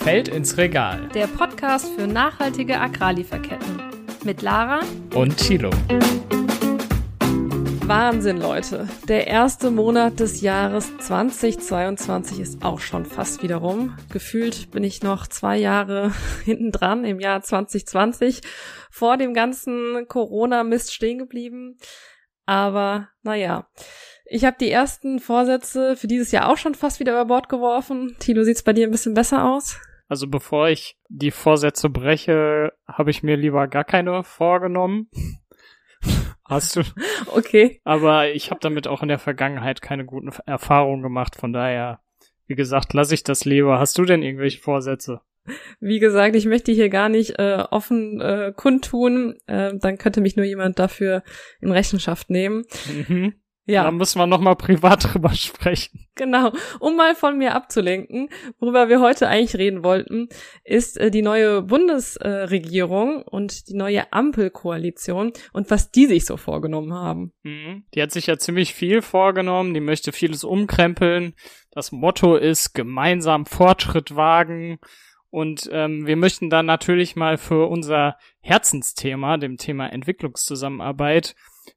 Fällt ins Regal. Der Podcast für nachhaltige Agrarlieferketten. Mit Lara und Thilo. Wahnsinn, Leute. Der erste Monat des Jahres 2022 ist auch schon fast wieder rum. Gefühlt bin ich noch 2 Jahre hinten dran im Jahr 2020 vor dem ganzen Corona-Mist stehen geblieben. Aber naja, ich habe die ersten Vorsätze für dieses Jahr auch schon fast wieder über Bord geworfen. Thilo, sieht's bei dir ein bisschen besser aus? Also bevor ich die Vorsätze breche, habe ich mir lieber gar keine vorgenommen. Hast du? Okay. Aber ich habe damit auch in der Vergangenheit keine guten Erfahrungen gemacht. Von daher, wie gesagt, lasse ich das lieber. Hast du denn irgendwelche Vorsätze? Wie gesagt, ich möchte hier gar nicht offen kundtun. Dann könnte mich nur jemand dafür in Rechenschaft nehmen. Mhm. Ja. Da müssen wir nochmal privat drüber sprechen. Genau. Um mal von mir abzulenken, worüber wir heute eigentlich reden wollten, ist die neue Bundesregierung und die neue Ampelkoalition und was die sich so vorgenommen haben. Mhm. Die hat sich ja ziemlich viel vorgenommen, die möchte vieles umkrempeln. Das Motto ist, gemeinsam Fortschritt wagen. Und wir möchten dann natürlich mal für unser Herzensthema, dem Thema Entwicklungszusammenarbeit,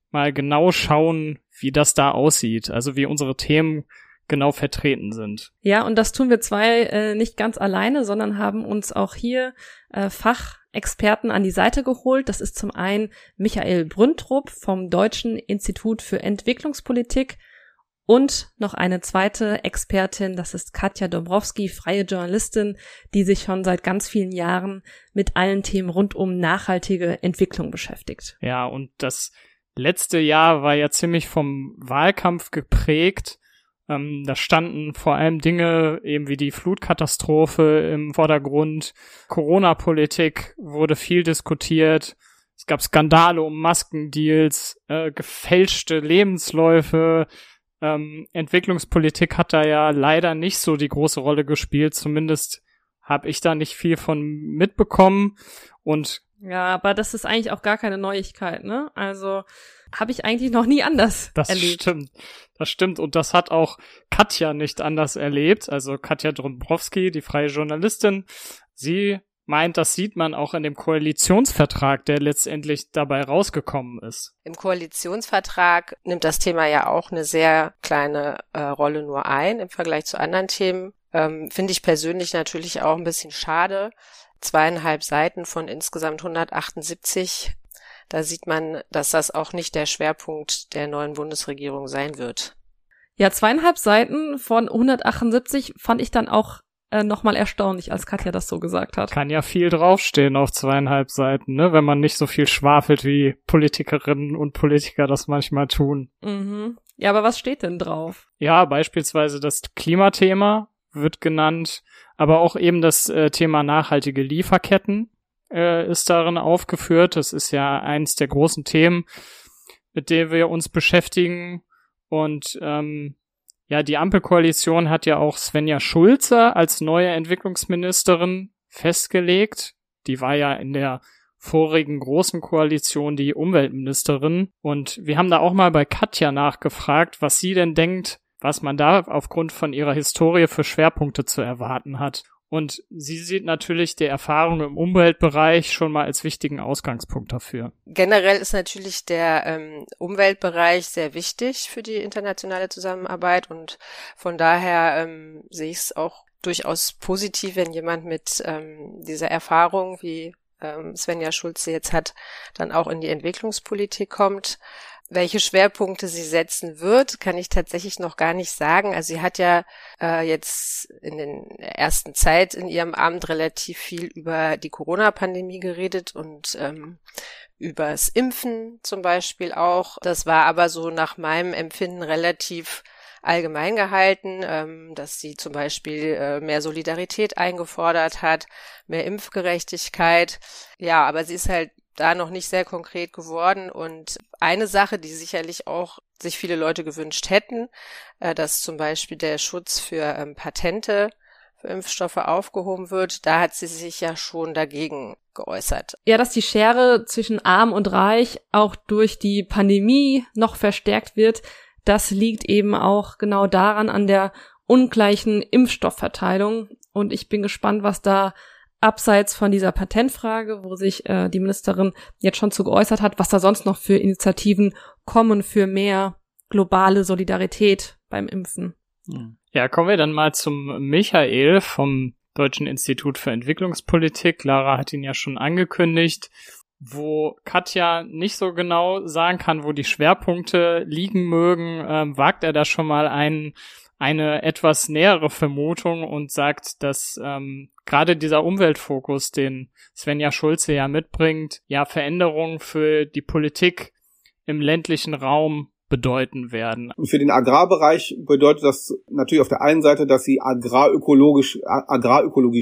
mal genau schauen, wie das da aussieht, also wie unsere Themen genau vertreten sind. Ja, und das tun wir zwei nicht ganz alleine, sondern haben uns auch hier Fachexperten an die Seite geholt. Das ist zum einen Michael Brüntrup vom Deutschen Institut für Entwicklungspolitik und noch eine zweite Expertin, das ist Katja Dombrowski, freie Journalistin, die sich schon seit ganz vielen Jahren mit allen Themen rund um nachhaltige Entwicklung beschäftigt. Ja, und das letzte Jahr war ja ziemlich vom Wahlkampf geprägt. Da standen vor allem Dinge eben wie die Flutkatastrophe im Vordergrund. Corona-Politik wurde viel diskutiert. Es gab Skandale um Maskendeals, gefälschte Lebensläufe. Entwicklungspolitik hat da ja leider nicht so die große Rolle gespielt. Zumindest habe ich da nicht viel von mitbekommen. Und ja, aber das ist eigentlich auch gar keine Neuigkeit, ne? Also habe ich eigentlich noch nie anders erlebt. Das stimmt. Und das hat auch Katja nicht anders erlebt. Also Katja Dombrowski, die freie Journalistin, sie meint, das sieht man auch in dem Koalitionsvertrag, der letztendlich dabei rausgekommen ist. Im Koalitionsvertrag nimmt das Thema ja auch eine sehr kleine Rolle nur ein im Vergleich zu anderen Themen. Finde ich persönlich natürlich auch ein bisschen schade. 2,5 Seiten von insgesamt 178. Da sieht man, dass das auch nicht der Schwerpunkt der neuen Bundesregierung sein wird. Ja, 2,5 Seiten von 178 fand ich dann auch nochmal erstaunlich, als Katja das so gesagt hat. Kann ja viel draufstehen auf 2,5 Seiten, ne? Wenn man nicht so viel schwafelt, wie Politikerinnen und Politiker das manchmal tun. Mhm. Ja, aber was steht denn drauf? Ja, beispielsweise das Klimathema wird genannt, aber auch eben das Thema nachhaltige Lieferketten ist darin aufgeführt. Das ist ja eins der großen Themen, mit denen wir uns beschäftigen. Und die Ampelkoalition hat ja auch Svenja Schulze als neue Entwicklungsministerin festgelegt. Die war ja in der vorigen großen Koalition die Umweltministerin. Und wir haben da auch mal bei Katja nachgefragt, was sie denn denkt, was man da aufgrund von ihrer Historie für Schwerpunkte zu erwarten hat. Und sie sieht natürlich die Erfahrung im Umweltbereich schon mal als wichtigen Ausgangspunkt dafür. Generell ist natürlich der Umweltbereich sehr wichtig für die internationale Zusammenarbeit und von daher sehe ich es auch durchaus positiv, wenn jemand mit dieser Erfahrung, wie Svenja Schulze jetzt hat, dann auch in die Entwicklungspolitik kommt. Welche Schwerpunkte sie setzen wird, kann ich tatsächlich noch gar nicht sagen. Also sie hat ja jetzt in der ersten Zeit in ihrem Amt relativ viel über die Corona-Pandemie geredet und über das Impfen zum Beispiel auch. Das war aber so nach meinem Empfinden relativ allgemein gehalten, dass sie zum Beispiel mehr Solidarität eingefordert hat, mehr Impfgerechtigkeit. Ja, aber sie ist halt da noch nicht sehr konkret geworden. Und eine Sache, die sicherlich auch sich viele Leute gewünscht hätten, dass zum Beispiel der Schutz für Patente für Impfstoffe aufgehoben wird, da hat sie sich ja schon dagegen geäußert. Ja, dass die Schere zwischen Arm und Reich auch durch die Pandemie noch verstärkt wird, das liegt eben auch genau daran an der ungleichen Impfstoffverteilung. Und ich bin gespannt, was da abseits von dieser Patentfrage, wo sich die Ministerin jetzt schon zu geäußert hat, was da sonst noch für Initiativen kommen für mehr globale Solidarität beim Impfen. Ja, kommen wir dann mal zum Michael vom Deutschen Institut für Entwicklungspolitik. Lara hat ihn ja schon angekündigt, wo Katja nicht so genau sagen kann, wo die Schwerpunkte liegen mögen, wagt er da schon mal eine etwas nähere Vermutung und sagt, dass gerade dieser Umweltfokus, den Svenja Schulze ja mitbringt, ja Veränderungen für die Politik im ländlichen Raum bedeuten werden. Für den Agrarbereich bedeutet das natürlich auf der einen Seite, dass sie Agrarökologie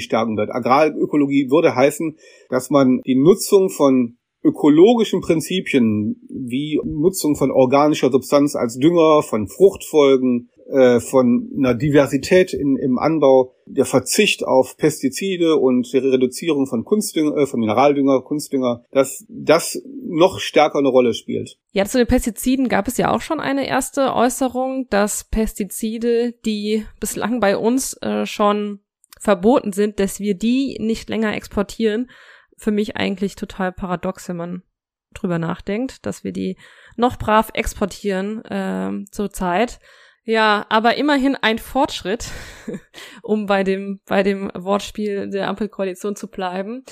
stärken wird. Agrarökologie würde heißen, dass man die Nutzung von ökologischen Prinzipien wie Nutzung von organischer Substanz als Dünger, von Fruchtfolgen, von einer Diversität im Anbau, der Verzicht auf Pestizide und die Reduzierung von Kunstdünger, von Mineraldünger, Kunstdünger, dass das noch stärker eine Rolle spielt. Ja, zu den Pestiziden gab es ja auch schon eine erste Äußerung, dass Pestizide, die bislang bei uns schon verboten sind, dass wir die nicht länger exportieren. Für mich eigentlich total paradox, wenn man drüber nachdenkt, dass wir die noch brav exportieren zurzeit. Ja, aber immerhin ein Fortschritt, um bei dem Wortspiel der Ampelkoalition zu bleiben.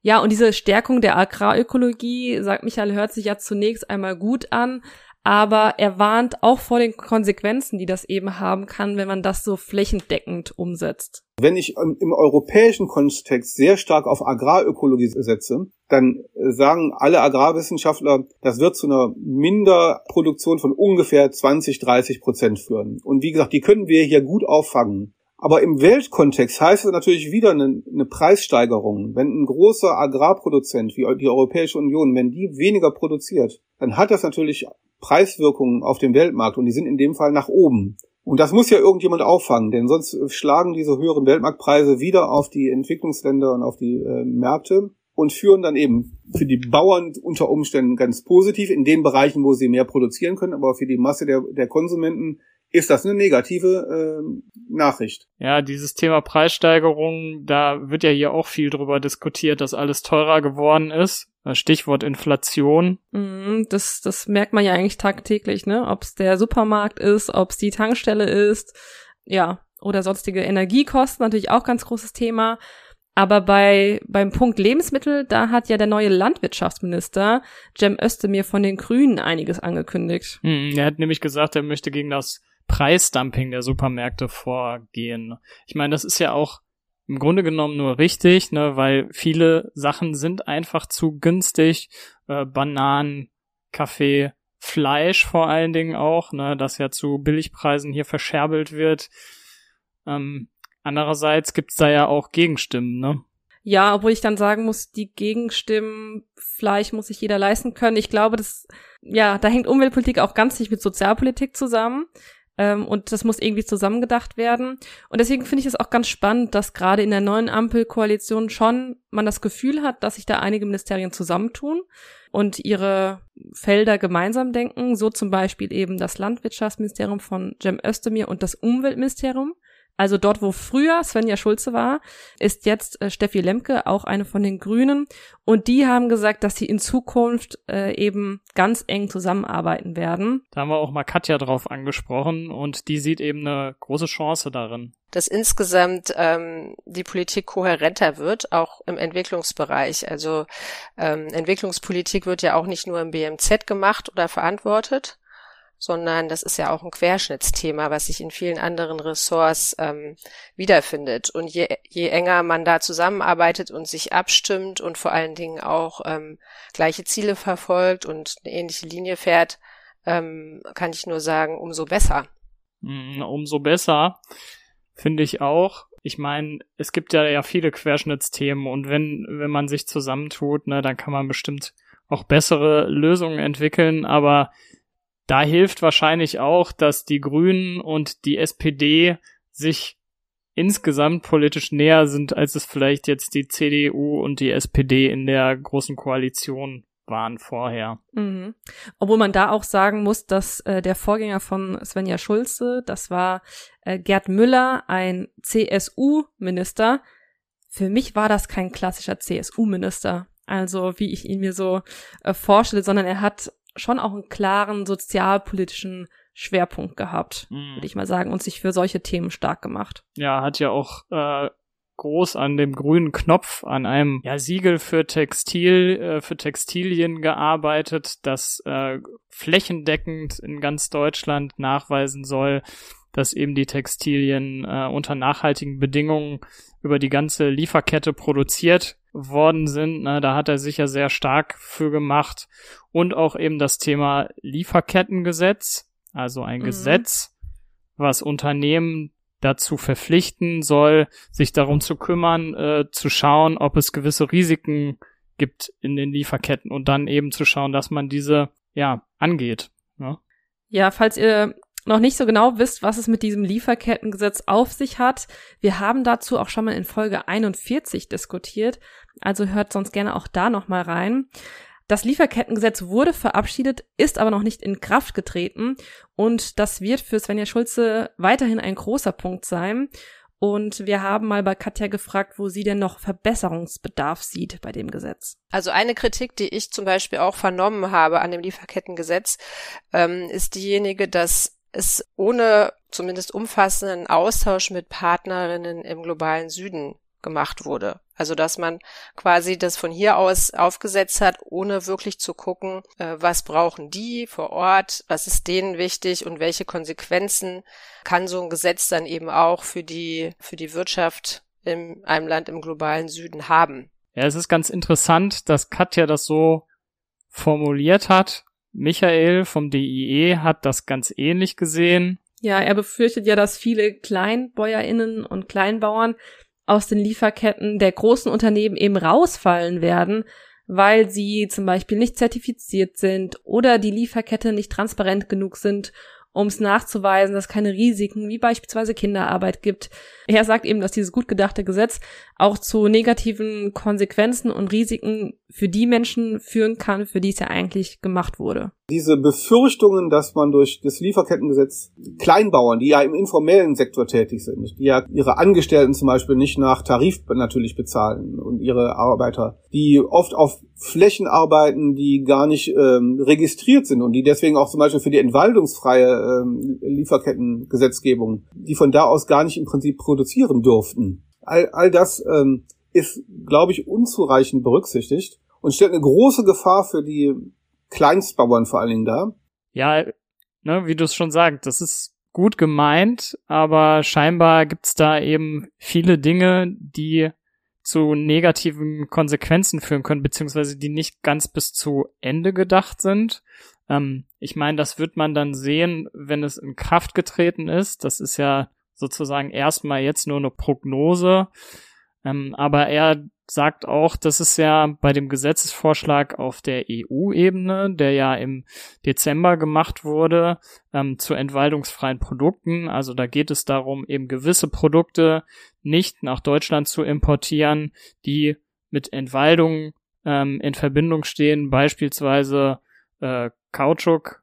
Ja, und diese Stärkung der Agrarökologie, sagt Michael, hört sich ja zunächst einmal gut an, aber er warnt auch vor den Konsequenzen, die das eben haben kann, wenn man das so flächendeckend umsetzt. Wenn ich im europäischen Kontext sehr stark auf Agrarökologie setze, dann sagen alle Agrarwissenschaftler, das wird zu einer Minderproduktion von ungefähr 20-30% führen. Und wie gesagt, die können wir hier gut auffangen. Aber im Weltkontext heißt es natürlich wieder eine Preissteigerung. Wenn ein großer Agrarproduzent wie die Europäische Union, wenn die weniger produziert, dann hat das natürlich Preiswirkungen auf dem Weltmarkt und die sind in dem Fall nach oben. Und das muss ja irgendjemand auffangen, denn sonst schlagen diese höheren Weltmarktpreise wieder auf die Entwicklungsländer und auf die Märkte und führen dann eben für die Bauern unter Umständen ganz positiv in den Bereichen, wo sie mehr produzieren können, aber für die Masse der Konsumenten ist das eine negative Nachricht. Ja, dieses Thema Preissteigerung, da wird ja hier auch viel drüber diskutiert, dass alles teurer geworden ist. Stichwort Inflation. Das merkt man ja eigentlich tagtäglich, ne? Ob es der Supermarkt ist, ob es die Tankstelle ist, ja, oder sonstige Energiekosten, natürlich auch ganz großes Thema. Aber beim Punkt Lebensmittel, da hat ja der neue Landwirtschaftsminister Cem Özdemir von den Grünen einiges angekündigt. Er hat nämlich gesagt, er möchte gegen das Preisdumping der Supermärkte vorgehen. Ich meine, das ist ja auch im Grunde genommen nur richtig, ne, weil viele Sachen sind einfach zu günstig. Bananen, Kaffee, Fleisch vor allen Dingen auch, ne, das ja zu Billigpreisen hier verscherbelt wird. Andererseits gibt's da ja auch Gegenstimmen, ne? Ja, obwohl ich dann sagen muss, die Gegenstimmen, Fleisch muss sich jeder leisten können. Ich glaube, da hängt Umweltpolitik auch ganz nicht mit Sozialpolitik zusammen. Und das muss irgendwie zusammengedacht werden. Und deswegen finde ich es auch ganz spannend, dass gerade in der neuen Ampelkoalition schon man das Gefühl hat, dass sich da einige Ministerien zusammentun und ihre Felder gemeinsam denken. So zum Beispiel eben das Landwirtschaftsministerium von Cem Özdemir und das Umweltministerium. Also dort, wo früher Svenja Schulze war, ist jetzt Steffi Lemke, auch eine von den Grünen. Und die haben gesagt, dass sie in Zukunft eben ganz eng zusammenarbeiten werden. Da haben wir auch mal Katja drauf angesprochen und die sieht eben eine große Chance darin. Dass insgesamt die Politik kohärenter wird, auch im Entwicklungsbereich. Also Entwicklungspolitik wird ja auch nicht nur im BMZ gemacht oder verantwortet, sondern das ist ja auch ein Querschnittsthema, was sich in vielen anderen Ressorts wiederfindet. Und je enger man da zusammenarbeitet und sich abstimmt und vor allen Dingen auch gleiche Ziele verfolgt und eine ähnliche Linie fährt, kann ich nur sagen, umso besser. Umso besser, finde ich auch. Ich meine, es gibt ja viele Querschnittsthemen und wenn man sich zusammentut, ne, dann kann man bestimmt auch bessere Lösungen entwickeln, aber da hilft wahrscheinlich auch, dass die Grünen und die SPD sich insgesamt politisch näher sind, als es vielleicht jetzt die CDU und die SPD in der Großen Koalition waren vorher. Mhm. Obwohl man da auch sagen muss, dass der Vorgänger von Svenja Schulze, das war Gerd Müller, ein CSU-Minister. Für mich war das kein klassischer CSU-Minister, also wie ich ihn mir so vorstelle, sondern er hat schon auch einen klaren sozialpolitischen Schwerpunkt gehabt, würde ich mal sagen, und sich für solche Themen stark gemacht. Ja, hat ja auch groß an dem grünen Knopf, an einem Siegel für Textilien gearbeitet, das flächendeckend in ganz Deutschland nachweisen soll, dass eben die Textilien unter nachhaltigen Bedingungen über die ganze Lieferkette produziert worden sind. Na, da hat er sich ja sehr stark für gemacht. Und auch eben das Thema Lieferkettengesetz, also ein Gesetz, was Unternehmen dazu verpflichten soll, sich darum zu kümmern, zu schauen, ob es gewisse Risiken gibt in den Lieferketten und dann eben zu schauen, dass man diese angeht. Ne? Ja, falls ihr noch nicht so genau wisst, was es mit diesem Lieferkettengesetz auf sich hat, wir haben dazu auch schon mal in Folge 41 diskutiert, also hört sonst gerne auch da nochmal rein. Das Lieferkettengesetz wurde verabschiedet, ist aber noch nicht in Kraft getreten und das wird für Svenja Schulze weiterhin ein großer Punkt sein. Und wir haben mal bei Katja gefragt, wo sie denn noch Verbesserungsbedarf sieht bei dem Gesetz. Also eine Kritik, die ich zum Beispiel auch vernommen habe an dem Lieferkettengesetz, ist diejenige, dass es ohne zumindest umfassenden Austausch mit Partnerinnen im globalen Süden gemacht wurde. Also dass man quasi das von hier aus aufgesetzt hat, ohne wirklich zu gucken, was brauchen die vor Ort, was ist denen wichtig und welche Konsequenzen kann so ein Gesetz dann eben auch für die Wirtschaft in einem Land im globalen Süden haben. Ja, es ist ganz interessant, dass Katja das so formuliert hat. Michael vom DIE hat das ganz ähnlich gesehen. Ja, er befürchtet ja, dass viele KleinbäuerInnen und Kleinbauern aus den Lieferketten der großen Unternehmen eben rausfallen werden, weil sie zum Beispiel nicht zertifiziert sind oder die Lieferkette nicht transparent genug sind, um es nachzuweisen, dass es keine Risiken wie beispielsweise Kinderarbeit gibt. Er sagt eben, dass dieses gut gedachte Gesetz auch zu negativen Konsequenzen und Risiken für die Menschen führen kann, für die es ja eigentlich gemacht wurde. Diese Befürchtungen, dass man durch das Lieferkettengesetz Kleinbauern, die ja im informellen Sektor tätig sind, die ja ihre Angestellten zum Beispiel nicht nach Tarif natürlich bezahlen und ihre Arbeiter, die oft auf Flächen arbeiten, die gar nicht registriert sind und die deswegen auch zum Beispiel für die entwaldungsfreie Lieferkettengesetzgebung, die von da aus gar nicht im Prinzip produzieren dürften. All das ist, glaube ich, unzureichend berücksichtigt und stellt eine große Gefahr für die Kleinstbauern vor allen Dingen dar. Ja, ne, wie du es schon sagst, das ist gut gemeint, aber scheinbar gibt's da eben viele Dinge, die zu negativen Konsequenzen führen können, beziehungsweise die nicht ganz bis zu Ende gedacht sind. Ich meine, das wird man dann sehen, wenn es in Kraft getreten ist. Das ist ja sozusagen erstmal jetzt nur eine Prognose. Aber er sagt auch, dass es ja bei dem Gesetzesvorschlag auf der EU-Ebene, der ja im Dezember gemacht wurde, zu entwaldungsfreien Produkten, also da geht es darum, eben gewisse Produkte nicht nach Deutschland zu importieren, die mit Entwaldung in Verbindung stehen, beispielsweise Kautschuk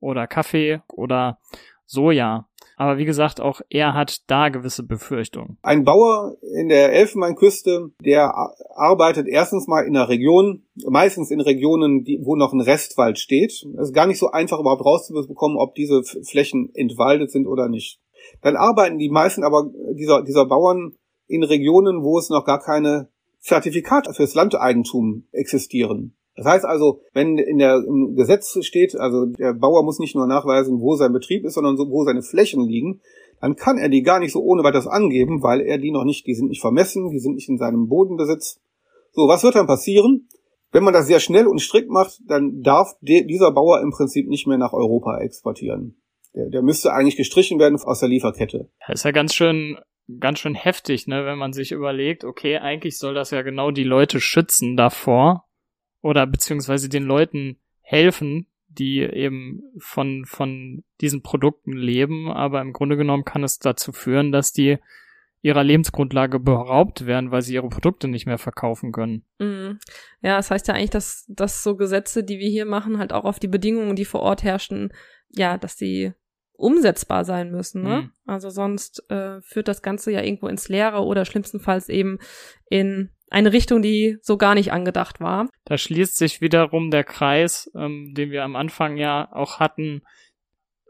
oder Kaffee oder Soja. Aber wie gesagt, auch er hat da gewisse Befürchtungen. Ein Bauer in der Elfenbeinküste, der arbeitet erstens mal in einer Region, meistens in Regionen, wo noch ein Restwald steht. Es ist gar nicht so einfach, überhaupt rauszubekommen, ob diese Flächen entwaldet sind oder nicht. Dann arbeiten die meisten aber dieser Bauern in Regionen, wo es noch gar keine Zertifikate fürs Landeigentum existieren. Das heißt also, wenn im Gesetz steht, also der Bauer muss nicht nur nachweisen, wo sein Betrieb ist, sondern wo seine Flächen liegen, dann kann er die gar nicht so ohne weiteres angeben, weil er die sind nicht vermessen, die sind nicht in seinem Bodenbesitz. So, was wird dann passieren? Wenn man das sehr schnell und strikt macht, dann darf dieser Bauer im Prinzip nicht mehr nach Europa exportieren. Der müsste eigentlich gestrichen werden aus der Lieferkette. Das ist ja ganz schön heftig, ne, wenn man sich überlegt, okay, eigentlich soll das ja genau die Leute schützen davor. Oder beziehungsweise den Leuten helfen, die eben von diesen Produkten leben. Aber im Grunde genommen kann es dazu führen, dass die ihrer Lebensgrundlage beraubt werden, weil sie ihre Produkte nicht mehr verkaufen können. Mhm. Ja, das heißt ja eigentlich, dass so Gesetze, die wir hier machen, halt auch auf die Bedingungen, die vor Ort herrschen, ja, dass die umsetzbar sein müssen, ne? Mhm. Also sonst führt das Ganze ja irgendwo ins Leere oder schlimmstenfalls eben in eine Richtung, die so gar nicht angedacht war. Da schließt sich wiederum der Kreis, den wir am Anfang ja auch hatten.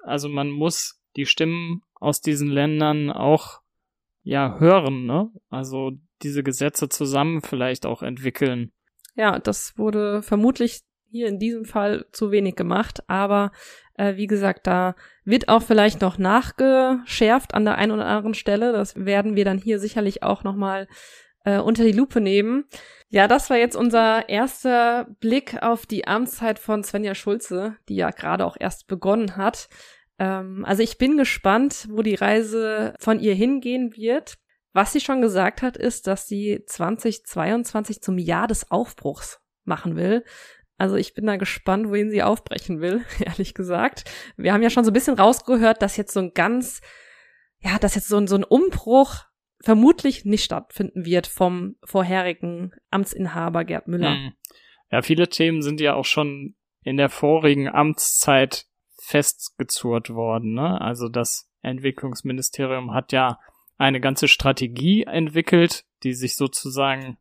Also man muss die Stimmen aus diesen Ländern auch ja hören, ne? Also diese Gesetze zusammen vielleicht auch entwickeln. Ja, das wurde vermutlich hier in diesem Fall zu wenig gemacht, aber wie gesagt, da wird auch vielleicht noch nachgeschärft an der einen oder anderen Stelle. Das werden wir dann hier sicherlich auch nochmal unter die Lupe nehmen. Ja, das war jetzt unser erster Blick auf die Amtszeit von Svenja Schulze, die ja gerade auch erst begonnen hat. Also ich bin gespannt, wo die Reise von ihr hingehen wird. Was sie schon gesagt hat, ist, dass sie 2022 zum Jahr des Aufbruchs machen will. Also ich bin da gespannt, wohin sie aufbrechen will, ehrlich gesagt. Wir haben ja schon so ein bisschen rausgehört, dass jetzt so ein Umbruch vermutlich nicht stattfinden wird vom vorherigen Amtsinhaber Gerd Müller. Mhm. Ja, viele Themen sind ja auch schon in der vorigen Amtszeit festgezurrt worden, ne? Also das Entwicklungsministerium hat ja eine ganze Strategie entwickelt, die sich sozusagen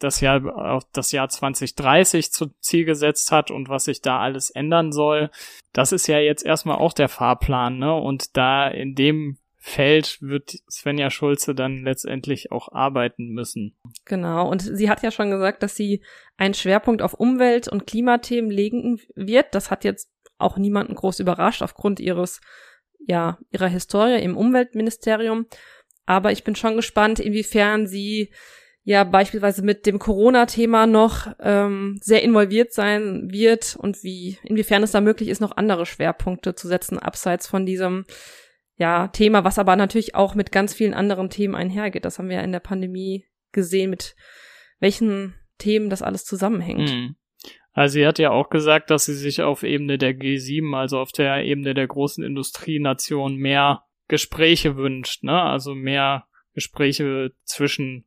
auf das Jahr 2030 zum Ziel gesetzt hat und was sich da alles ändern soll. Das ist ja jetzt erstmal auch der Fahrplan, ne? Und da in dem Feld wird Svenja Schulze dann letztendlich auch arbeiten müssen. Genau, und sie hat ja schon gesagt, dass sie einen Schwerpunkt auf Umwelt- und Klimathemen legen wird. Das hat jetzt auch niemanden groß überrascht aufgrund ihrer Historie im Umweltministerium. Aber ich bin schon gespannt, inwiefern sie ja beispielsweise mit dem Corona-Thema noch sehr involviert sein wird und inwiefern es da möglich ist, noch andere Schwerpunkte zu setzen, abseits von diesem Thema, was aber natürlich auch mit ganz vielen anderen Themen einhergeht. Das haben wir ja in der Pandemie gesehen, mit welchen Themen das alles zusammenhängt. Mhm. Also sie hat ja auch gesagt, dass sie sich auf Ebene der G7, also auf der Ebene der großen Industrienationen, mehr Gespräche wünscht, ne? Also mehr Gespräche zwischen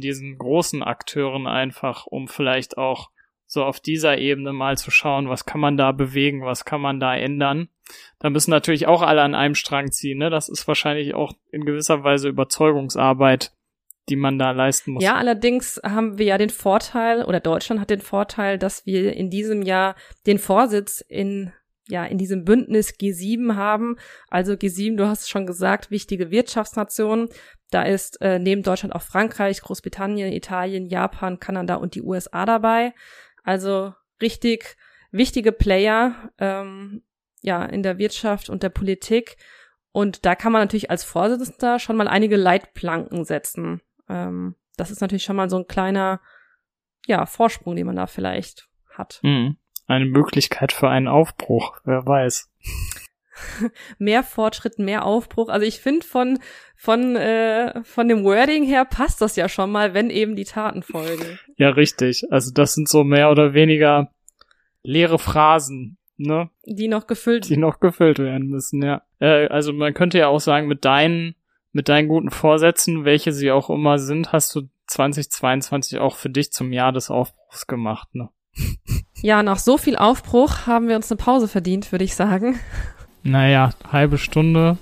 diesen großen Akteuren einfach, um vielleicht auch so auf dieser Ebene mal zu schauen, was kann man da bewegen, was kann man da ändern. Da müssen natürlich auch alle an einem Strang ziehen, ne? Das ist wahrscheinlich auch in gewisser Weise Überzeugungsarbeit, die man da leisten muss. Ja, allerdings haben wir ja den Vorteil, oder Deutschland hat den Vorteil, dass wir in diesem Jahr den Vorsitz in diesem Bündnis G7 haben. Also G7, du hast es schon gesagt, wichtige Wirtschaftsnationen. Da ist neben Deutschland auch Frankreich, Großbritannien, Italien, Japan, Kanada und die USA dabei. Also richtig wichtige Player in der Wirtschaft und der Politik. Und da kann man natürlich als Vorsitzender schon mal einige Leitplanken setzen. Das ist natürlich schon mal so ein kleiner Vorsprung, den man da vielleicht hat. Mhm. Eine Möglichkeit für einen Aufbruch, wer weiß. Mehr Fortschritt, mehr Aufbruch. Also ich finde, von dem Wording her passt das ja schon mal, wenn eben die Taten folgen. Ja, richtig. Also das sind so mehr oder weniger leere Phrasen, ne? Die noch gefüllt werden müssen, ja. Also man könnte ja auch sagen, mit deinen guten Vorsätzen, welche sie auch immer sind, hast du 2022 auch für dich zum Jahr des Aufbruchs gemacht, ne? Ja, nach so viel Aufbruch haben wir uns eine Pause verdient, würde ich sagen. Naja, halbe Stunde.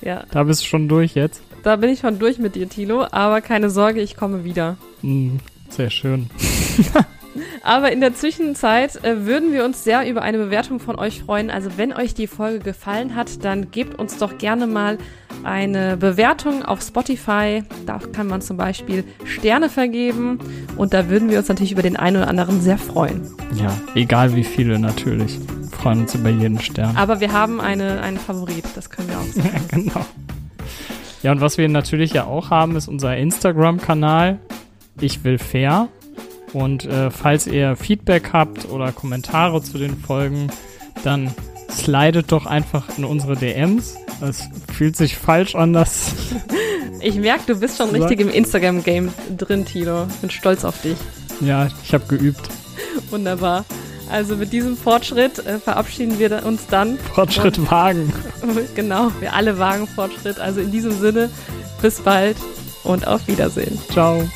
Ja. Da bist du schon durch jetzt. Da bin ich schon durch mit dir, Thilo, aber keine Sorge, ich komme wieder. Sehr schön. Aber in der Zwischenzeit würden wir uns sehr über eine Bewertung von euch freuen. Also wenn euch die Folge gefallen hat, dann gebt uns doch gerne mal eine Bewertung auf Spotify. Da kann man zum Beispiel Sterne vergeben. Und da würden wir uns natürlich über den einen oder anderen sehr freuen. Ja, egal wie viele natürlich. Wir freuen uns über jeden Stern. Aber wir haben einen Favorit, das können wir auch sagen. Ja, genau. Ja, und was wir natürlich ja auch haben, ist unser Instagram-Kanal Ich will fair. Und falls ihr Feedback habt oder Kommentare zu den Folgen, dann slidet doch einfach in unsere DMs. Es fühlt sich falsch an, das. Ich merke, du bist schon richtig im Instagram-Game drin, Tilo. Bin stolz auf dich. Ja, ich habe geübt. Wunderbar. Also mit diesem Fortschritt verabschieden wir uns dann. Fortschritt wagen. Genau, wir alle wagen Fortschritt. Also in diesem Sinne, bis bald und auf Wiedersehen. Ciao.